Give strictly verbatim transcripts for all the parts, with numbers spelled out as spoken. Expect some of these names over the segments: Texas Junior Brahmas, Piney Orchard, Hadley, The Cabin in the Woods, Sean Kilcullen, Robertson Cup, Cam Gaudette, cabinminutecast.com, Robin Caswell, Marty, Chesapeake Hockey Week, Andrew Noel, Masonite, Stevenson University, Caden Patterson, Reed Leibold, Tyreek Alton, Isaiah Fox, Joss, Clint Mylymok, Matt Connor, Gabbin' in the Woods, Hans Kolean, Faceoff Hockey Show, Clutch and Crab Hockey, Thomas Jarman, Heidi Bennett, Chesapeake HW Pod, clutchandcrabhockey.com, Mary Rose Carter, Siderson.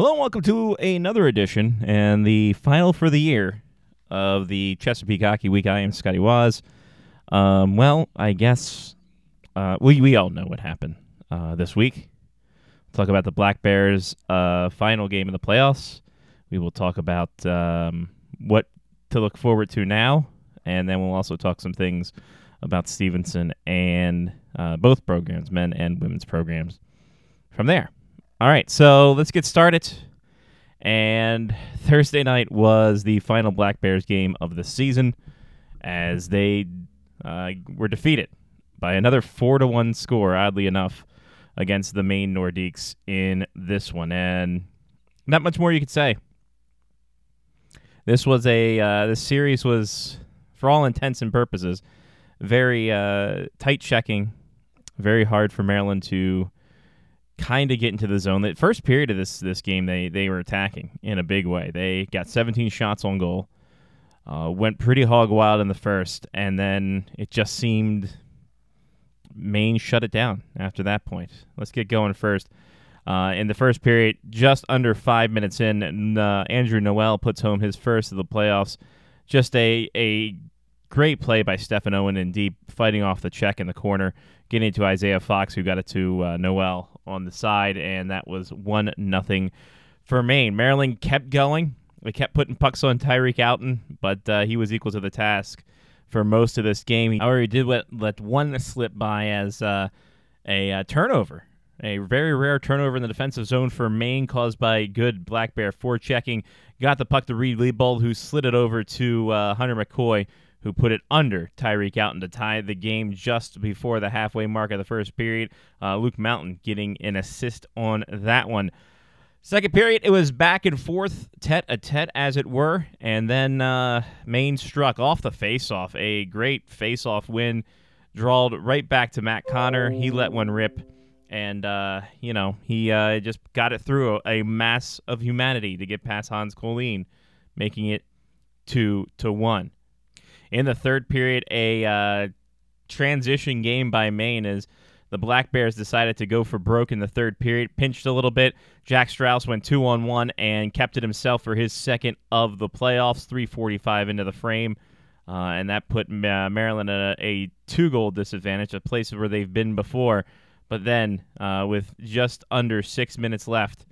Hello and welcome to another edition and the final for the year of the Chesapeake Hockey Week. I am Scotty Waz. Um, well, I guess uh, we we all know what happened uh, this week. We'll talk about the Black Bears' uh, final game in the playoffs. We will talk about um, what to look forward to now, and then we'll also talk some things about Stevenson and uh, both programs, men and women's programs, from there. All right, so let's get started. And Thursday night was the final Black Bears game of the season as they uh, were defeated by another four to one score, oddly enough, against the Maine Nordiques in this one. And not much more you could say. This was a uh, this series was, for all intents and purposes, very uh, tight checking, very hard for Maryland to kind of get into the zone. That first period of this this game, they they were attacking in a big way. They got seventeen shots on goal, uh, went pretty hog wild in the first, and then it just seemed Maine shut it down after that point. Let's get going first. Uh, in the first period, just under five minutes in, uh, Andrew Noel puts home his first of the playoffs. Just a a great play by Stephen Owen in deep, fighting off the check in the corner, getting it to Isaiah Fox, who got it to uh, Noel on the side, and that was one nothing for Maine. Maryland kept going. They kept putting pucks on Tyreek Alton, but uh, he was equal to the task for most of this game. He already did let, let one slip by as uh, a uh, turnover, a very rare turnover in the defensive zone for Maine caused by good Black Bear forechecking. Got the puck to Reed Leibold, who slid it over to uh, Hunter McCoy, who put it under Tyreek Alton to tie the game just before the halfway mark of the first period. Uh, Luke Mountain getting an assist on that one. Second period, it was back and forth, tete-a-tete as it were, and then uh, Maine struck off the faceoff. A great faceoff win, drawled right back to Matt Connor. He let one rip, and uh, you know he uh, just got it through a, a mass of humanity to get past Hans Kolean, making it two to one. In the third period, a uh, transition game by Maine as the Black Bears decided to go for broke in the third period, pinched a little bit. Jack Strauss went two on one and kept it himself for his second of the playoffs, three forty-five into the frame, uh, and that put uh, Maryland at a, a two-goal disadvantage, a place where they've been before. But then, uh, with just under six minutes left,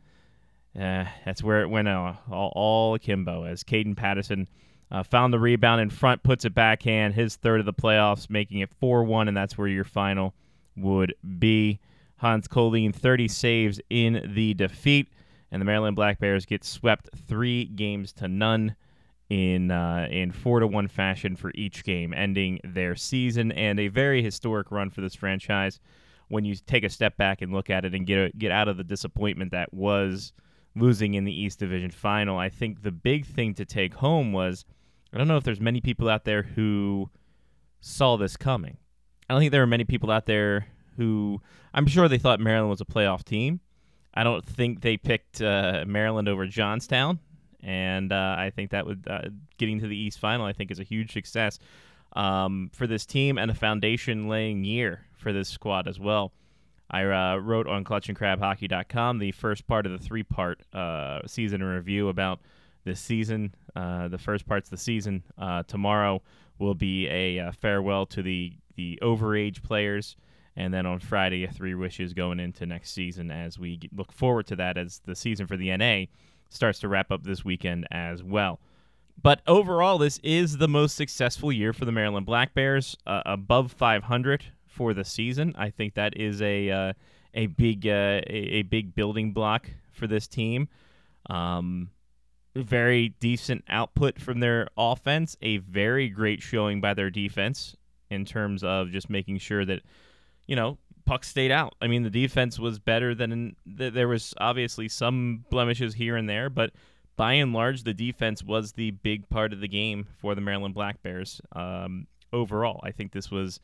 uh, that's where it went all, all, all akimbo as Caden Patterson Uh, found the rebound in front, puts it backhand, his third of the playoffs, making it four one, and that's where your final would be. Hans Kolean, thirty saves in the defeat, and the Maryland Black Bears get swept three games to none in uh, in four to one fashion for each game, ending their season and a very historic run for this franchise when you take a step back and look at it and get a, get out of the disappointment that was losing in the East Division Final. I think the big thing to take home was, I don't know if there's many people out there who saw this coming. I don't think there were many people out there who, I'm sure they thought Maryland was a playoff team. I don't think they picked uh, Maryland over Johnstown, and uh, I think that would uh, getting to the East Final, I think, is a huge success um, for this team and a foundation-laying year for this squad as well. I uh, wrote on clutch and crab hockey dot com the first part of the three-part uh, season review about this season. Uh, the first part's the season. Uh, tomorrow will be a uh, farewell to the, the overage players, and then on Friday, a three wishes going into next season as we get, look forward to that as the season for the N A starts to wrap up this weekend as well. But overall, this is the most successful year for the Maryland Black Bears, uh, above five hundred for the season. I think that is a uh, a big uh, a, a big building block for this team. Um, very decent output from their offense, a very great showing by their defense in terms of just making sure that, you know, pucks stayed out. I mean, the defense was better than th- there was obviously some blemishes here and there, but by and large, the defense was the big part of the game for the Maryland Black Bears. Um, overall, I think this was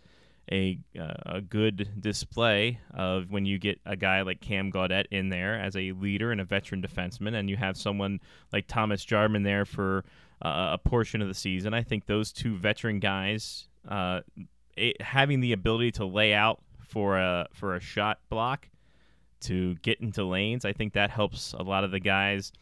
A, uh, a good display of when you get a guy like Cam Gaudette in there as a leader and a veteran defenseman, and you have someone like Thomas Jarman there for uh, a portion of the season. I think those two veteran guys uh, it, having the ability to lay out for a for a shot block to get into lanes. I think that helps a lot of the guys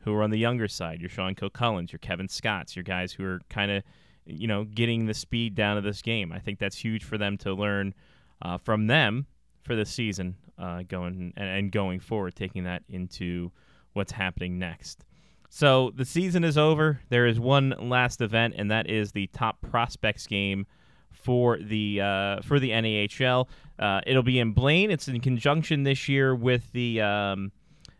who are on the younger side, your Sean Kilcullen, your Kevin Scotts, your guys who are kind of, you know, getting the speed down of this game. I think that's huge for them to learn uh, from them for the season uh, going and, and going forward, taking that into what's happening next. So the season is over. There is one last event, and that is the top prospects game for the uh, for the N A H L. Uh, it'll be in Blaine. It's in conjunction this year with the um,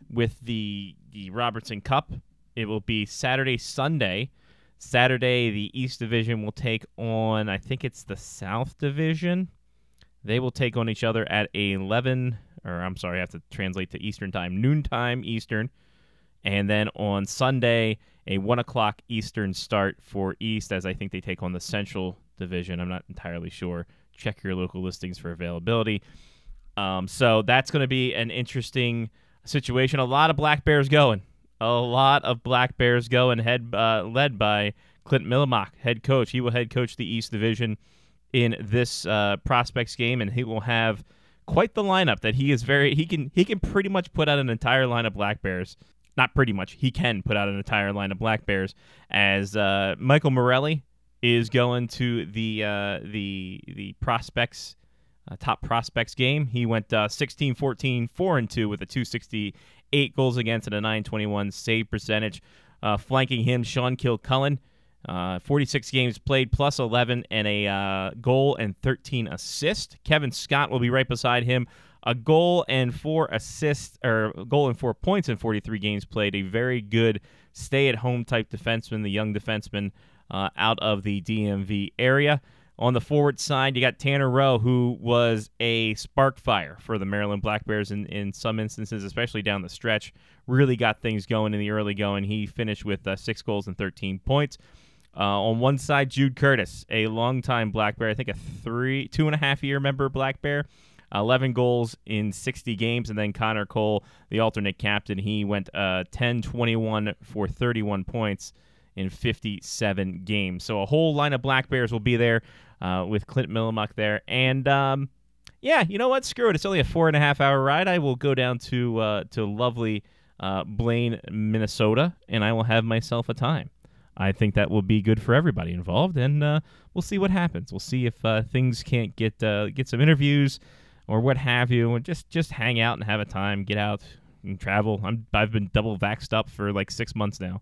with the the Robertson Cup. It will be Saturday, Sunday. Saturday, the East Division will take on, I think it's the South Division. They will take on each other at eleven, or I'm sorry, I have to translate to Eastern time, noontime Eastern. And then on Sunday, a one o'clock Eastern start for East, as I think they take on the Central Division. I'm not entirely sure. Check your local listings for availability. Um, so that's going to be an interesting situation. A lot of Black Bears going. A lot of Black Bears going, head, uh, led by Clint Mylymok, head coach. He will head coach the East Division in this uh, prospects game, and he will have quite the lineup that he is very he can he can pretty much put out an entire line of Black Bears. Not pretty much. He can put out an entire line of Black Bears, as uh, Michael Morelli is going to the uh, the the prospects uh, top prospects game. He went uh, sixteen fourteen, four and two with a two sixty-eight goals against and a nine twenty-one save percentage. Uh, flanking him, Sean Kilcullen, uh, forty-six games played, plus eleven and a uh, goal and thirteen assists. Kevin Scott will be right beside him. A goal and four assists, or a goal and four points in forty-three games played. A very good stay-at-home type defenseman, the young defenseman uh, out of the D M V area. On the forward side, you got Tanner Rowe, who was a spark fire for the Maryland Black Bears in, in some instances, especially down the stretch. Really got things going in the early going. He finished with uh, six goals and thirteen points. Uh, on one side, Jude Curtis, a longtime Black Bear, I think a three, two and a half year member Black Bear. eleven goals in sixty games, and then Connor Cole, the alternate captain, he went uh, ten twenty-one for thirty-one points in fifty-seven games. So a whole line of Black Bears will be there uh, with Clint Mylymok there. And, um, yeah, you know what? Screw it. It's only a four and a half hour ride. I will go down to, uh, to lovely uh, Blaine, Minnesota, and I will have myself a time. I think that will be good for everybody involved, and uh, we'll see what happens. We'll see if uh, things can't get uh, get some interviews or what have you, and just, just hang out and have a time, get out and travel. I'm, I've been double vaxxed up for like six months now,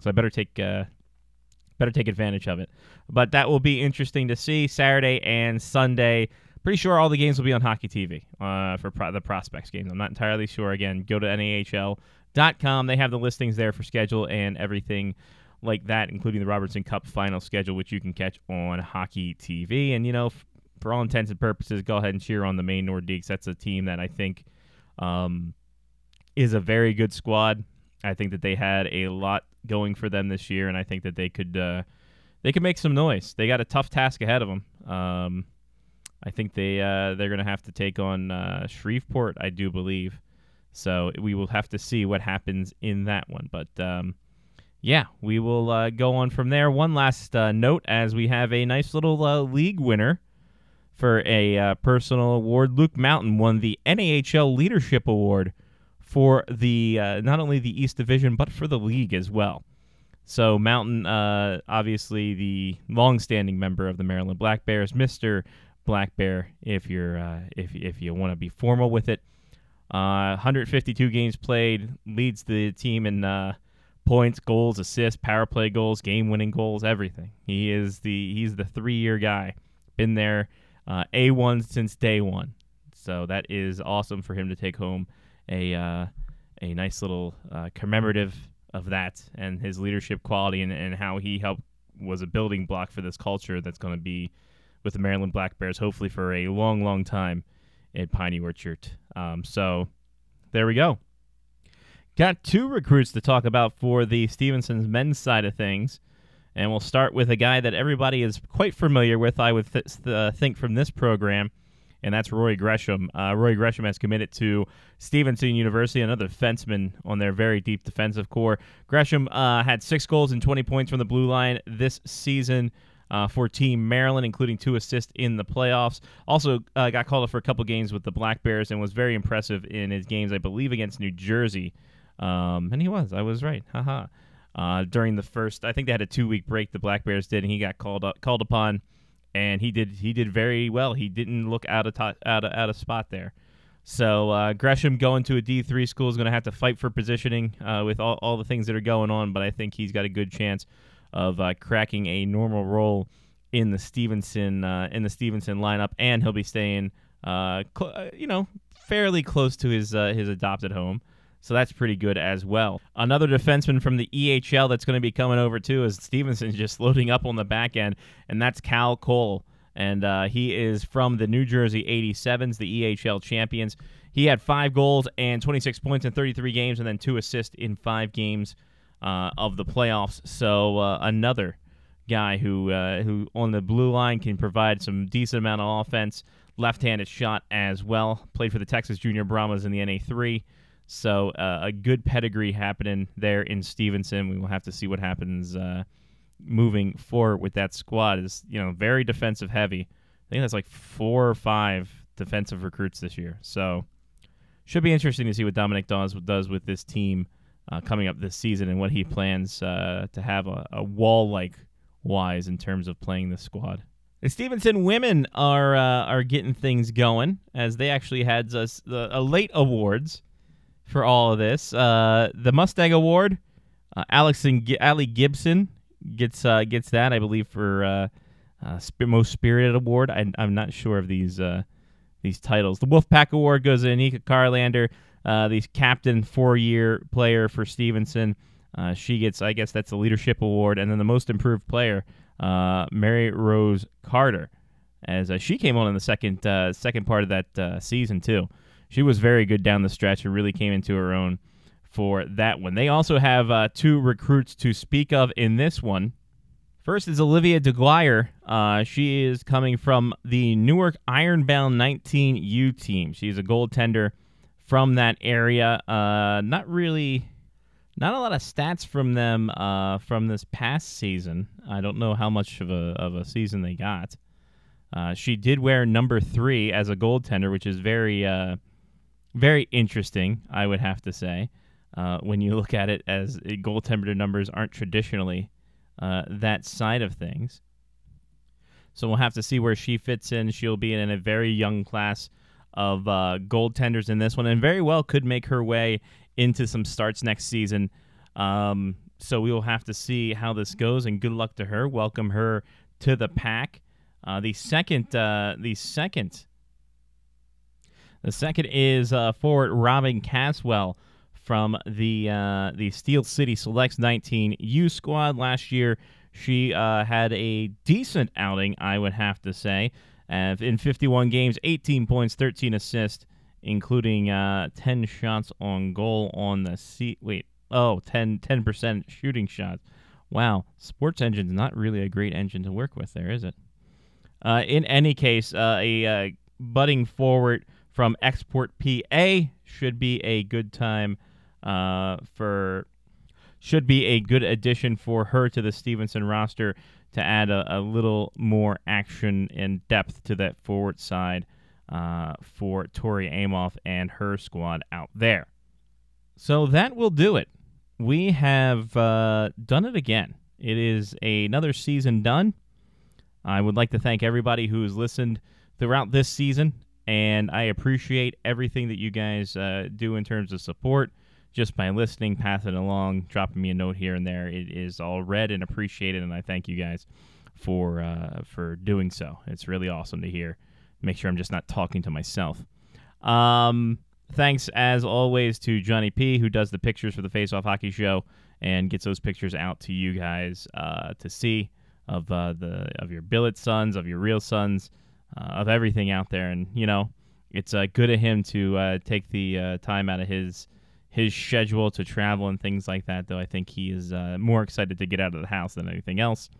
so I better take uh, better take advantage of it. But that will be interesting to see Saturday and Sunday. Pretty sure all the games will be on Hockey T V uh, for pro- the prospects games. I'm not entirely sure. Again, go to N A H L dot com. They have the listings there for schedule and everything like that, including the Robertson Cup final schedule, which you can catch on Hockey T V. And, you know, f- for all intents and purposes, go ahead and cheer on the Maine Nordiques. That's a team that I think um, is a very good squad. I think that they had a lot going for them this year, and I think that they could uh, they could make some noise. They got a tough task ahead of them. Um, I think they uh, they're going to have to take on uh, Shreveport, I do believe. So we will have to see what happens in that one. But um, yeah, we will uh, go on from there. One last uh, note, as we have a nice little uh, league winner for a uh, personal award. Luke Mountain won the N A H L Leadership Award for the uh, not only the East Division, but for the league as well. So Mountain, uh, obviously the longstanding member of the Maryland Black Bears, Mister Black Bear, if you're uh, if if you want to be formal with it. Uh, one hundred fifty-two games played, leads the team in uh, points, goals, assists, power play goals, game-winning goals, everything. He is the he's the three-year guy. Been there. Uh, A one since day one, so that is awesome for him to take home a uh, a nice little uh, commemorative of that and his leadership quality and, and how he helped was a building block for this culture that's going to be with the Maryland Black Bears hopefully for a long, long time at Piney Orchard. Um, so there we go. Got two recruits to talk about for the Stevenson's men's side of things. And we'll start with a guy that everybody is quite familiar with, I would th- uh, think, from this program, and that's Roy Gresham. Uh, Roy Gresham has committed to Stevenson University, another defenseman on their very deep defensive core. Gresham uh, had six goals and twenty points from the blue line this season. Uh, for Team Maryland, including two assists in the playoffs. Also uh, got called up for a couple games with the Black Bears and was very impressive in his games, I believe, against New Jersey. Um, and he was. I was right. Haha. Uh, during the first, I think they had a two-week break, the Black Bears did, and he got called up, called upon, and he did he did very well. He didn't look out of to- out of, out of spot there. So uh, Gresham going to a D three school is going to have to fight for positioning uh, with all, all the things that are going on, but I think he's got a good chance of uh, cracking a normal role in the Stevenson uh, in the Stevenson lineup, and he'll be staying, uh, cl- you know, fairly close to his uh, his adopted home, so that's pretty good as well. Another defenseman from the E H L that's going to be coming over too is Stevenson, just loading up on the back end, and that's Cal Cole, and uh, he is from the New Jersey eighty-sevens, the E H L champions. He had five goals and twenty-six points in thirty-three games, and then two assists in five games. Uh, of the playoffs, so uh, another guy who uh, who on the blue line can provide some decent amount of offense, left-handed shot as well. Played for the Texas Junior Brahmas in the N A three, so uh, a good pedigree happening there in Stevenson. We will have to see what happens uh, moving forward with that squad. Is you know very defensive heavy. I think that's like four or five defensive recruits this year, so should be interesting to see what Dominic Dawes does with this team. Uh, coming up this season and what he plans uh, to have a, a wall-like wise in terms of playing the squad. The Stevenson women are uh, are getting things going as they actually had a, a late awards for all of this. Uh, the Mustang Award, uh, Alex and G- Allie Gibson gets uh, gets that, I believe, for uh, uh, most spirited award. I, I'm not sure of these uh, these titles. The Wolfpack Award goes to Anika Carlander. Uh, the captain four-year player for Stevenson. Uh, she gets, I guess that's the leadership award. And then the most improved player, uh, Mary Rose Carter, as uh, she came on in the second uh, second part of that uh, season, too. She was very good down the stretch and really came into her own for that one. They also have uh, two recruits to speak of in this one. First is Olivia DeGuire. Uh, she is coming from the Newark Ironbound nineteen U team. She's a goaltender from that area. Uh, not really, not a lot of stats from them uh, from this past season. I don't know how much of a of a season they got. Uh, she did wear number three as a goaltender, which is very, uh, very interesting, I would have to say, uh, when you look at it as goaltender numbers aren't traditionally uh, that side of things. So we'll have to see where she fits in. She'll be in a very young class of uh, goaltenders in this one, and very well could make her way into some starts next season. Um, so we will have to see how this goes, and good luck to her. Welcome her to the pack. Uh, the second, uh, the second, the second is uh, forward Robin Caswell from the uh, the Steel City Selects nineteen U squad. Last year, she uh, had a decent outing, I would have to say. Uh, in fifty-one games, eighteen points, thirteen assists, including uh, ten shots on goal on the seat. Wait, oh, ten percent shooting shots. Wow, Sports Engine's not really a great engine to work with there, is it? Uh, in any case, uh, a uh, budding forward from Export, P A should be a good time uh, for... should be a good addition for her to the Stevenson roster to add a, a little more action and depth to that forward side uh, for Tori Amoff and her squad out there. So that will do it. We have uh, done it again. It is a, another season done. I would like to thank everybody who has listened throughout this season, and I appreciate everything that you guys uh, do in terms of support. Just by listening, passing it along, dropping me a note here and there. It is all read and appreciated, and I thank you guys for uh, for doing so. It's really awesome to hear. Make sure I'm just not talking to myself. Um, thanks, as always, to Johnny P, who does the pictures for the Faceoff Hockey Show and gets those pictures out to you guys uh, to see of uh, the of your billet sons, of your real sons, uh, of everything out there. And, you know, it's uh, good of him to uh, take the uh, time out of his... his schedule to travel and things like that, though I think he is uh, more excited to get out of the house than anything else,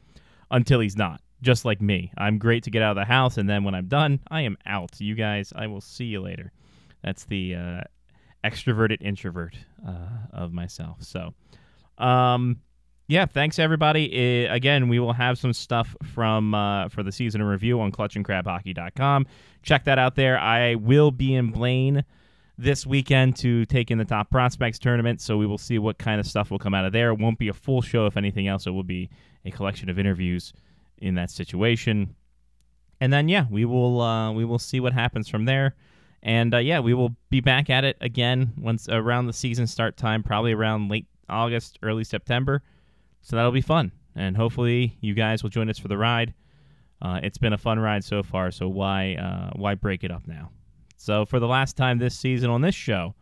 until he's not, just like me. I'm great to get out of the house, and then when I'm done, I am out. You guys, I will see you later. That's the uh, extroverted introvert uh, of myself. So um, Yeah, thanks, everybody. Uh, again, we will have some stuff from uh, for the season in review on clutch and crab hockey dot com. Check that out there. I will be in Blaine this weekend to take in the Top Prospects Tournament, so we will see what kind of stuff will come out of there. It won't be a full show, if anything else. It will be a collection of interviews in that situation. And then, yeah, we will uh, we will see what happens from there. And, uh, yeah, we will be back at it again once around the season start time, probably around late August, early September. So that'll be fun, and hopefully you guys will join us for the ride. Uh, it's been a fun ride so far, so why uh, why break it up now? So for the last time this season on this show,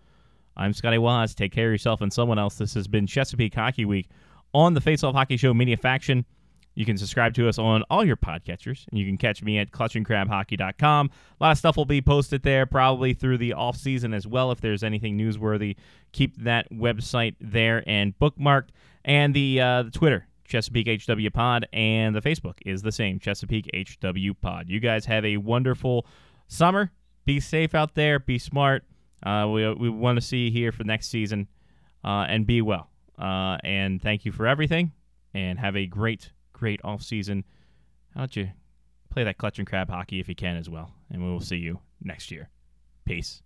I'm Scotty Waz. Take care of yourself and someone else. This has been Chesapeake Hockey Week on the Faceoff Hockey Show Media Faction. You can subscribe to us on all your podcatchers, and you can catch me at clutch and crab hockey dot com. A lot of stuff will be posted there probably through the off season as well. If there's anything newsworthy, keep that website there and bookmarked. And the, uh, the Twitter, Chesapeake H W Pod, and the Facebook is the same, Chesapeake H W Pod. You guys have a wonderful summer. Be safe out there. Be smart. Uh, we we want to see you here for next season. Uh, and be well. Uh, and thank you for everything. And have a great, great off season. How about you play that clutch and crab hockey if you can as well. And we will see you next year. Peace.